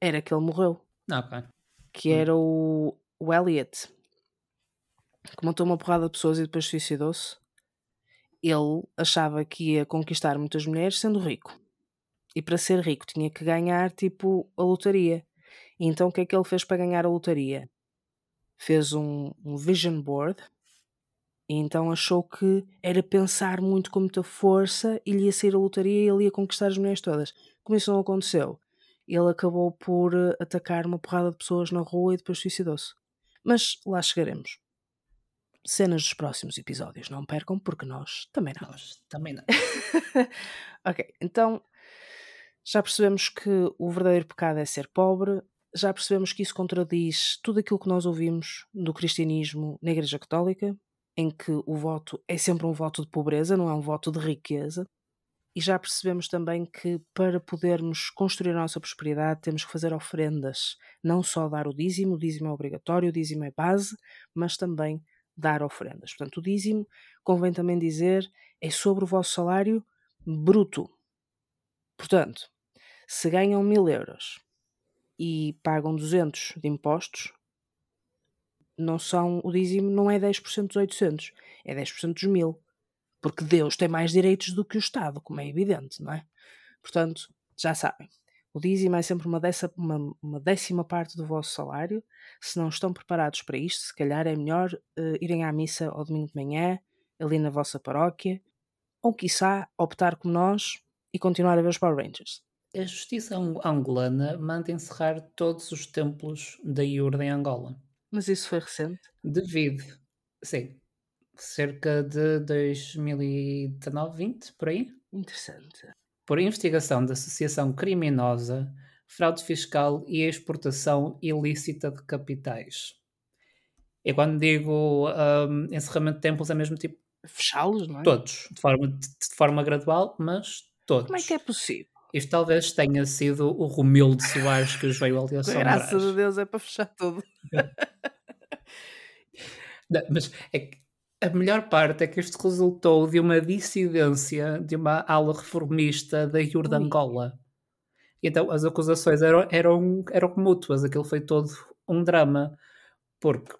Era que ele morreu. Ah, ok. Que hum. era o, o Elliot, que matou uma porrada de pessoas e depois suicidou-se. Ele achava que ia conquistar muitas mulheres sendo rico. E para ser rico tinha que ganhar, tipo, a lotaria. Então o que é que ele fez para ganhar a lotaria? Fez um, um vision board. E então achou que era pensar muito com muita força e lhe ia sair a lotaria e ele ia conquistar as mulheres todas. Como isso não aconteceu, ele acabou por atacar uma porrada de pessoas na rua e depois suicidou-se. Mas lá chegaremos. Cenas dos próximos episódios, não percam, porque nós também não. Nós também não. Ok, então já percebemos que o verdadeiro pecado é ser pobre, já percebemos que isso contradiz tudo aquilo que nós ouvimos do cristianismo na Igreja Católica, em que o voto é sempre um voto de pobreza, não é um voto de riqueza, e já percebemos também que para podermos construir a nossa prosperidade temos que fazer oferendas, não só dar o dízimo, o dízimo é obrigatório, o dízimo é base, mas também dar oferendas. Portanto, o dízimo, convém também dizer, é sobre o vosso salário bruto. Portanto, se ganham mil euros e pagam duzentos de impostos, não são, o dízimo não é dez por cento dos oitocentos, é dez por cento dos mil. Porque Deus tem mais direitos do que o Estado, como é evidente, não é? Portanto, já sabem. O dízimo é sempre uma, dessa, uma, uma décima parte do vosso salário. Se não estão preparados para isto, se calhar é melhor uh, irem à missa ao domingo de manhã, ali na vossa paróquia, ou, quiçá, optar como nós e continuar a ver os Power Rangers. A justiça angolana manda encerrar todos os templos da I U R D em Angola. Mas isso foi recente? Devido, sim, cerca de dois mil e dezanove, vinte, por aí. Interessante. Por investigação de associação criminosa, fraude fiscal e exportação ilícita de capitais. E quando digo um, encerramento de templos é mesmo tipo... fechá-los, não é? Todos, de forma, de, de forma gradual, mas todos. Como é que é possível? Isto talvez tenha sido o Romildo Soares que os veio ali a assombrar. Graças a Deus é para fechar tudo. Não, mas é que a melhor parte é que isto resultou de uma dissidência de uma ala reformista da I U R de Angola. Então as acusações eram, eram, eram mútuas, aquilo foi todo um drama, porque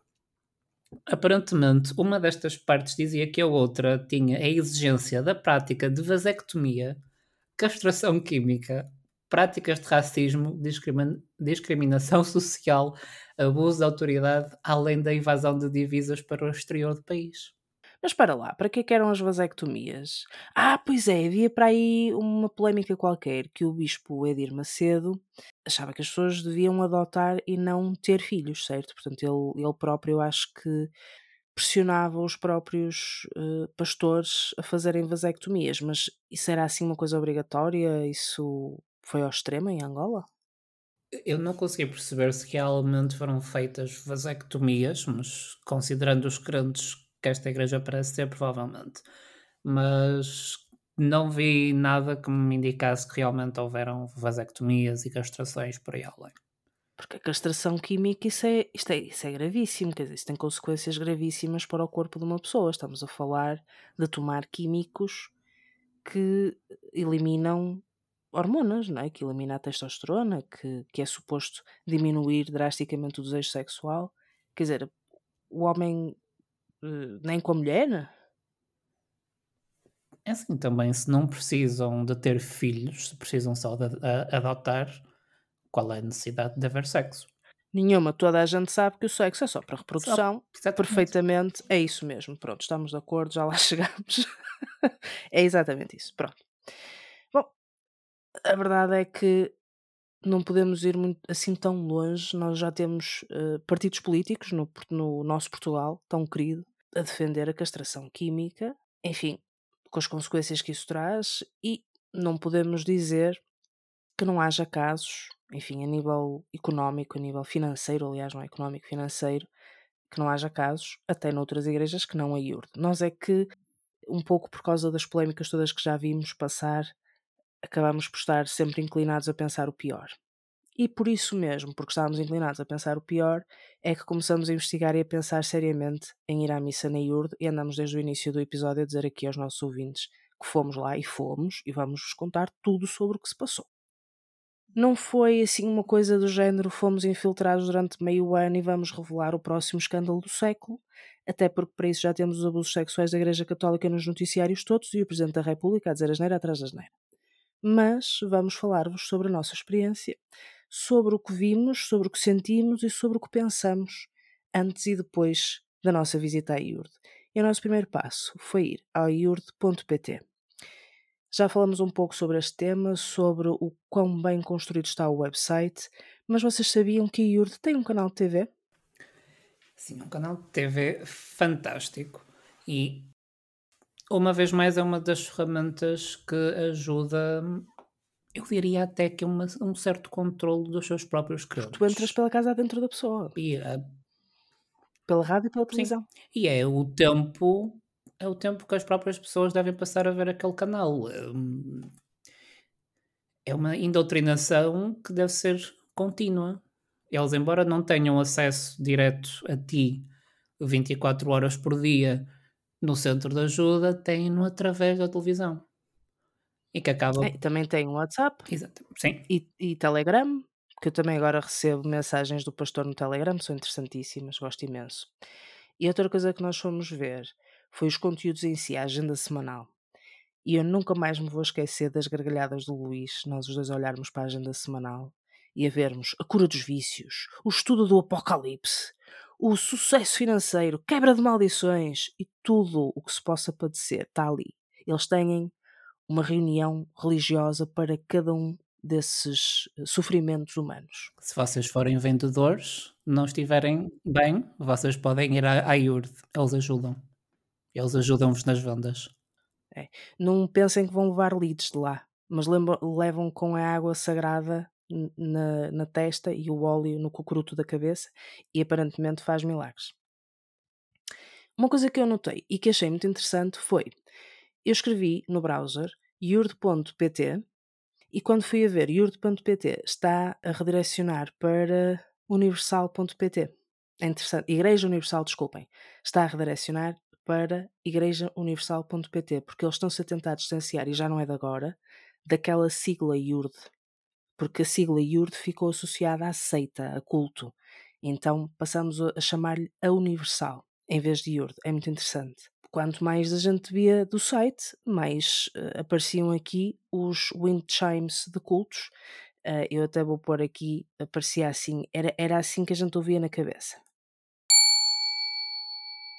aparentemente uma destas partes dizia que a outra tinha a exigência da prática de vasectomia, castração química, práticas de racismo, discrimi- discriminação social, abuso de autoridade, além da invasão de divisas para o exterior do país. Mas para lá, para que é que eram as vasectomias? Ah, pois é, havia para aí uma polémica qualquer que o bispo Edir Macedo achava que as pessoas deviam adotar e não ter filhos, certo? Portanto, ele, ele próprio acho que pressionava os próprios uh, pastores a fazerem vasectomias, mas isso era assim uma coisa obrigatória? Isso foi ao extremo em Angola? Eu não consegui perceber se realmente foram feitas vasectomias, mas considerando os crentes que esta igreja parece ser, provavelmente. Mas não vi nada que me indicasse que realmente houveram vasectomias e castrações por aí além. Porque a castração química, isso é, isto é, isso é gravíssimo, quer dizer, isso tem consequências gravíssimas para o corpo de uma pessoa. Estamos a falar de tomar químicos que eliminam hormonas, não é? Que elimina a testosterona, que, que é suposto diminuir drasticamente o desejo sexual. Quer dizer, o homem nem com a mulher? É assim também, se não precisam de ter filhos, se precisam só de adotar, qual é a necessidade de haver sexo? Nenhuma, toda a gente sabe que o sexo é só para reprodução, só, perfeitamente, é isso mesmo, pronto, estamos de acordo, já lá chegamos. É exatamente isso, pronto. Bom, a verdade é que não podemos ir muito, assim tão longe. Nós já temos uh, partidos políticos no, no nosso Portugal, tão querido, a defender a castração química, enfim, com as consequências que isso traz, e não podemos dizer que não haja casos, enfim, a nível económico, a nível financeiro, aliás, não é económico, financeiro, que não haja casos, até noutras igrejas que não a I U R D. Nós é que um pouco por causa das polémicas todas que já vimos passar, acabamos por estar sempre inclinados a pensar o pior. E por isso mesmo, porque estávamos inclinados a pensar o pior, é que começamos a investigar e a pensar seriamente em ir à missa na Iurde, e andamos desde o início do episódio a dizer aqui aos nossos ouvintes que fomos lá e fomos, e vamos-vos contar tudo sobre o que se passou. Não foi assim uma coisa do género fomos infiltrados durante meio ano e vamos revelar o próximo escândalo do século, até porque para isso já temos os abusos sexuais da Igreja Católica nos noticiários todos e o Presidente da República a dizer asneira atrás da asneira. Mas vamos falar-vos sobre a nossa experiência, sobre o que vimos, sobre o que sentimos e sobre o que pensamos antes e depois da nossa visita à I U R D. E o nosso primeiro passo foi ir ao i u r d ponto p t. Já falamos um pouco sobre este tema, sobre o quão bem construído está o website, mas vocês sabiam que a I U R D tem um canal de T V? Sim, um canal de T V fantástico e, uma vez mais, é uma das ferramentas que ajuda... Eu diria até que uma, um certo controlo dos seus próprios clientes. Tu entras pela casa dentro da pessoa. E a... Pela rádio e pela televisão. Sim. E é o tempo é o tempo que as próprias pessoas devem passar a ver aquele canal. É uma indoutrinação que deve ser contínua. Eles, embora não tenham acesso direto a ti vinte e quatro horas por dia no centro de ajuda, têm-no através da televisão. E que acaba... Também tem o WhatsApp. Exato. Sim. E, e Telegram, que eu também agora recebo mensagens do pastor no Telegram, são interessantíssimas, gosto imenso. E outra coisa que nós fomos ver foi os conteúdos em si, a agenda semanal. E eu nunca mais me vou esquecer das gargalhadas do Luís, nós os dois olharmos para a agenda semanal e a vermos a cura dos vícios, o estudo do apocalipse, o sucesso financeiro, quebra de maldições e tudo o que se possa padecer está ali. Eles têm... uma reunião religiosa para cada um desses sofrimentos humanos. Se vocês forem vendedores, não estiverem bem, vocês podem ir à, à I U R D. Eles ajudam. Eles ajudam-vos nas vendas. É. Não pensem que vão levar leads de lá, mas lembra- levam com a água sagrada na, na testa e o óleo no cocuruto da cabeça e aparentemente faz milagres. Uma coisa que eu notei e que achei muito interessante foi... Eu escrevi no browser i u r d ponto p t e quando fui a ver i u r d ponto p t está a redirecionar para universal ponto p t. É interessante. Igreja Universal, desculpem. Está a redirecionar para igreja universal ponto p t porque eles estão-se a tentar distanciar, e já não é de agora, daquela sigla I U R D. Porque a sigla I U R D ficou associada à seita, a culto. Então passamos a chamar-lhe a Universal em vez de I U R D. É muito interessante. Quanto mais a gente via do site, mais uh, apareciam aqui os wind chimes de cultos. Uh, eu até vou pôr aqui, aparecia assim, era, era assim que a gente ouvia na cabeça.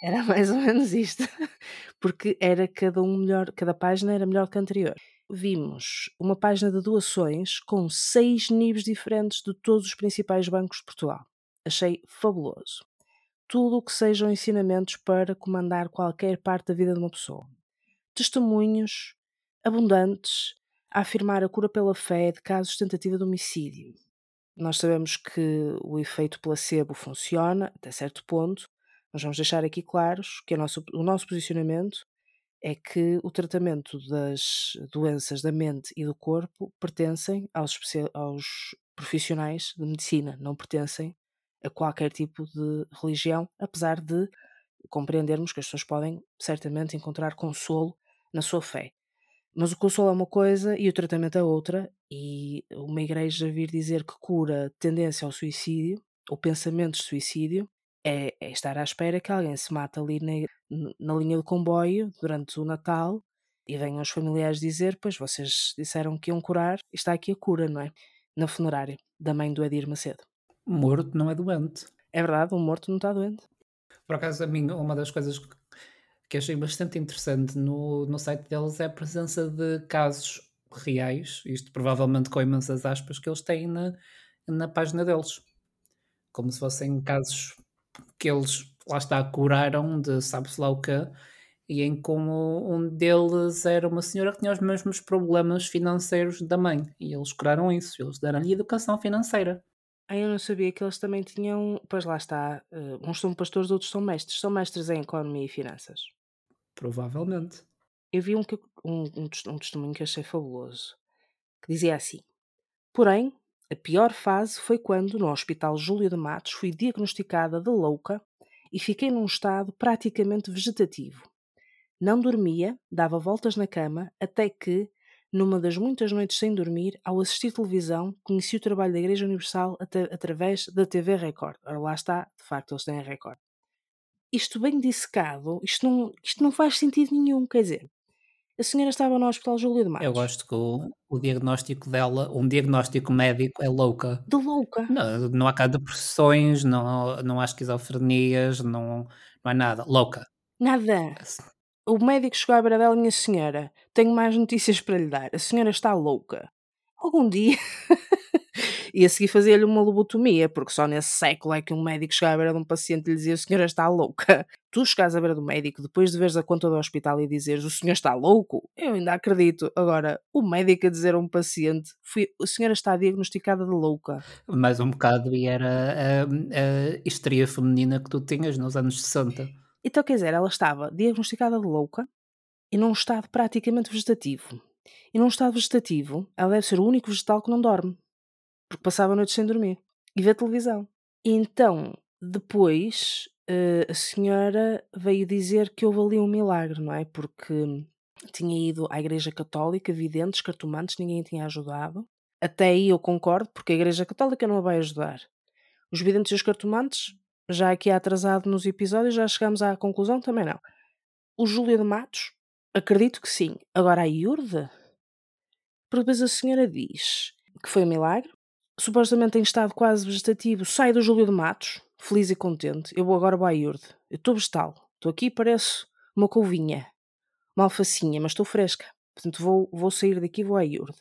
Era mais ou menos isto, porque era cada um melhor, cada página era melhor que a anterior. Vimos uma página de doações com seis níveis diferentes de todos os principais bancos de Portugal. Achei fabuloso. Tudo o que sejam ensinamentos para comandar qualquer parte da vida de uma pessoa. Testemunhos abundantes a afirmar a cura pela fé de casos de tentativa de homicídio. Nós sabemos que o efeito placebo funciona até certo ponto, mas vamos deixar aqui claros que o nosso, o nosso posicionamento é que o tratamento das doenças da mente e do corpo pertencem aos, aos profissionais de medicina, não pertencem a qualquer tipo de religião, apesar de compreendermos que as pessoas podem certamente encontrar consolo na sua fé. Mas o consolo é uma coisa e o tratamento é outra, e uma igreja vir dizer que cura tendência ao suicídio, ou pensamentos de suicídio, é, é estar à espera que alguém se mate ali na, na linha do comboio durante o Natal e venham os familiares dizer, pois vocês disseram que iam curar, e está aqui a cura, não é? Na funerária da mãe do Edir Macedo. Morto não é doente. É verdade, um morto não está doente. Por acaso, a mim, uma das coisas que achei bastante interessante no, no site deles é a presença de casos reais, isto provavelmente com imensas aspas, que eles têm na, na página deles. Como se fossem casos que eles, lá está, curaram de sabe-se lá o quê, e em como um deles era uma senhora que tinha os mesmos problemas financeiros da mãe. E eles curaram isso, eles deram-lhe educação financeira. Ah, eu não sabia que eles também tinham... Pois lá está, uns são pastores, outros são mestres. São mestres em economia e finanças. Provavelmente. eu vi um, um, um testemunho que achei fabuloso, que dizia assim: porém, a pior fase foi quando, no Hospital Júlio de Matos, fui diagnosticada de louca e fiquei num estado praticamente vegetativo. Não dormia, dava voltas na cama, até que, numa das muitas noites sem dormir, ao assistir televisão, conheci o trabalho da Igreja Universal at- através da T V Record. Ora, lá está, de facto, eles têm a Record. Isto bem dissecado, isto não, isto não faz sentido nenhum, quer dizer, a senhora estava no Hospital Júlio de Matos. Eu gosto que o, o diagnóstico dela, um diagnóstico médico, é louca. De louca. Não, não há cá depressões, não, não há esquizofrenias, não, não há nada. Louca. Nada. O médico chegou à beira dela: minha senhora, tenho mais notícias para lhe dar. A senhora está louca. Algum dia ia seguir fazer-lhe uma lobotomia, porque só nesse século é que um médico chega à beira de um paciente e lhe dizia: o senhor está louca. Tu chegares à beira do médico, depois de veres a conta do hospital e dizeres: o senhor está louco, eu ainda acredito. Agora, o médico a dizer a um paciente: fui, o senhor está diagnosticada de louca. Mais um bocado, e era a, a histeria feminina que tu tinhas nos anos sessenta. Então, quer dizer, ela estava diagnosticada de louca e num estado praticamente vegetativo. E num estado vegetativo, ela deve ser o único vegetal que não dorme, porque passava noites sem dormir e vê televisão. E então, depois, a senhora veio dizer que houve ali um milagre, não é? Porque tinha ido à Igreja Católica, videntes, cartomantes, ninguém tinha ajudado. Até aí eu concordo, porque a Igreja Católica não a vai ajudar. Os videntes e os cartomantes, já aqui atrasado nos episódios, já chegámos à conclusão, também não. O Júlio de Matos, acredito que sim. Agora a Iurde? Porque depois a senhora diz que foi um milagre, supostamente em estado quase vegetativo, sai do Júlio de Matos, feliz e contente. Eu vou agora para a Iurde. Eu estou vegetal. Estou aqui, pareço uma couvinha, uma alfacinha, mas estou fresca. Portanto, vou, vou sair daqui e vou à Iurde.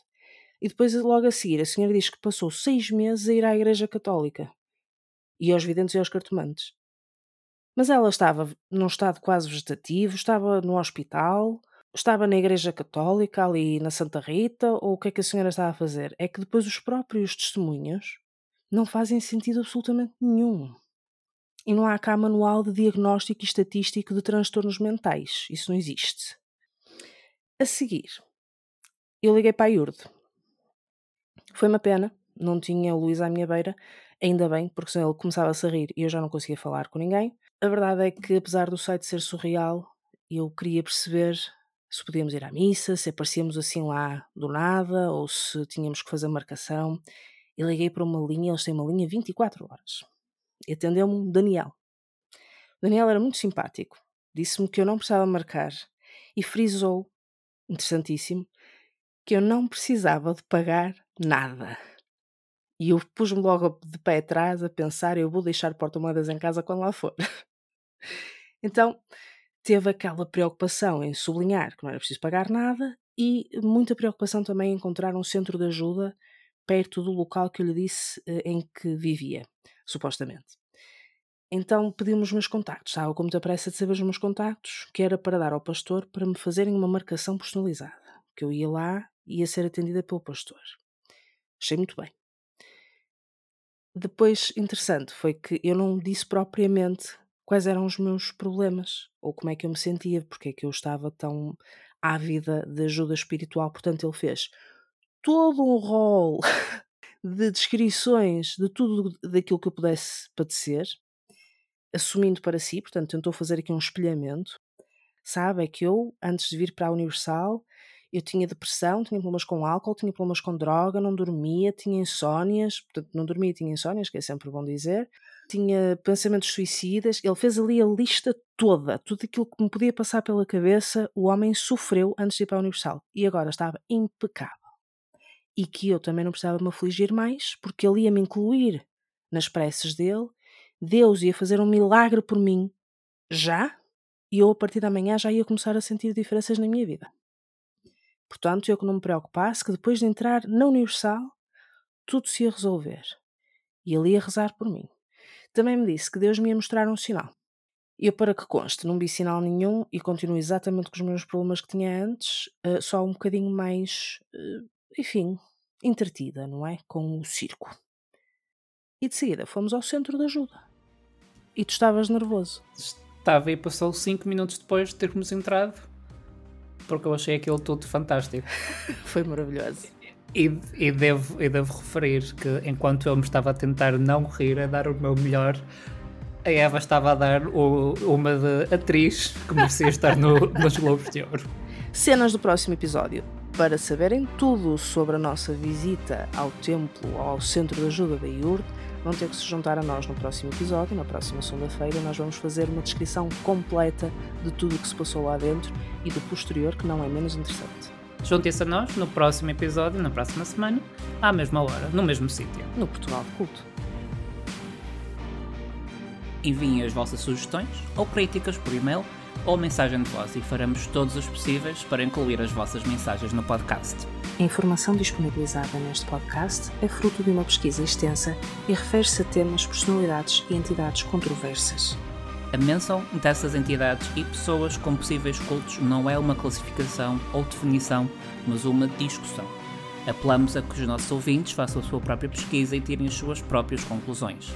E depois, logo a seguir, a senhora diz que passou seis meses a ir à Igreja Católica e aos videntes e aos cartomantes. Mas ela estava num estado quase vegetativo, estava no hospital, estava na Igreja Católica, ali na Santa Rita, ou o que é que a senhora estava a fazer? É que depois os próprios testemunhos não fazem sentido absolutamente nenhum. E não há cá manual de diagnóstico e estatístico de transtornos mentais. Isso não existe. A seguir, eu liguei para a Iurde. Foi uma pena, não tinha o Luís à minha beira, ainda bem, porque senão ele começava-se a rir e eu já não conseguia falar com ninguém. A verdade é que, apesar do site ser surreal, eu queria perceber se podíamos ir à missa, se aparecíamos assim lá do nada, ou se tínhamos que fazer marcação. E liguei para uma linha, eles têm uma linha vinte e quatro horas. E atendeu-me o Daniel. O Daniel era muito simpático. Disse-me que eu não precisava marcar e frisou, interessantíssimo, que eu não precisava de pagar nada. E eu pus-me logo de pé atrás a pensar: eu vou deixar porta-moedas em casa quando lá for. Então, teve aquela preocupação em sublinhar que não era preciso pagar nada e muita preocupação também em encontrar um centro de ajuda perto do local que eu lhe disse em que vivia, supostamente. Então, pediu-me os meus contactos. Estava com muita pressa de saber os meus contactos, que era para dar ao pastor para me fazerem uma marcação personalizada, que eu ia lá e ia ser atendida pelo pastor. Achei muito bem. Depois, interessante, foi que eu não disse propriamente quais eram os meus problemas, ou como é que eu me sentia, porque é que eu estava tão ávida de ajuda espiritual. Portanto, ele fez todo um rol de descrições de tudo daquilo que eu pudesse padecer, assumindo para si, portanto, tentou fazer aqui um espelhamento. Sabe, é que eu, antes de vir para a Universal, eu tinha depressão, tinha problemas com álcool, tinha problemas com droga, não dormia, tinha insónias, portanto, não dormia e tinha insónias, que é sempre bom dizer, tinha pensamentos suicidas. Ele fez ali a lista toda, tudo aquilo que me podia passar pela cabeça, o homem sofreu antes de ir para a Universal, e agora estava impecável. E que eu também não precisava me afligir mais, porque ele ia me incluir nas preces dele, Deus ia fazer um milagre por mim já, e eu a partir da manhã já ia começar a sentir diferenças na minha vida. Portanto, eu que não me preocupasse, que depois de entrar na Universal, tudo se ia resolver. E ele ia rezar por mim. Também me disse que Deus me ia mostrar um sinal. Eu, para que conste, não vi sinal nenhum e continuo exatamente com os meus problemas que tinha antes, só um bocadinho mais, enfim, entretida, não é? Com o circo. E de seguida fomos ao centro de ajuda. E tu estavas nervoso. Estava, e passou cinco minutos depois de termos entrado. porque eu achei aquilo tudo fantástico. Foi maravilhoso. E, e, devo, e devo referir que enquanto eu me estava a tentar não rir, a dar o meu melhor, a Eva estava a dar o, uma de atriz que merecia estar no, nos Globos de Ouro. Cenas do próximo episódio. Para saberem tudo sobre a nossa visita ao templo ou ao Centro de Ajuda da I U R D, vão ter que se juntar a nós no próximo episódio. Na próxima segunda-feira nós vamos fazer uma descrição completa de tudo o que se passou lá dentro e do posterior, que não é menos interessante. Juntem-se a nós no próximo episódio, na próxima semana, à mesma hora, no mesmo sítio, no Portugal de Culto. Enviem as vossas sugestões ou críticas por e-mail ou mensagem de voz e faremos todos os possíveis para incluir as vossas mensagens no podcast. A informação disponibilizada neste podcast é fruto de uma pesquisa extensa e refere-se a temas, personalidades e entidades controversas. A menção dessas entidades e pessoas com possíveis cultos não é uma classificação ou definição, mas uma discussão. Apelamos a que os nossos ouvintes façam a sua própria pesquisa e tirem as suas próprias conclusões.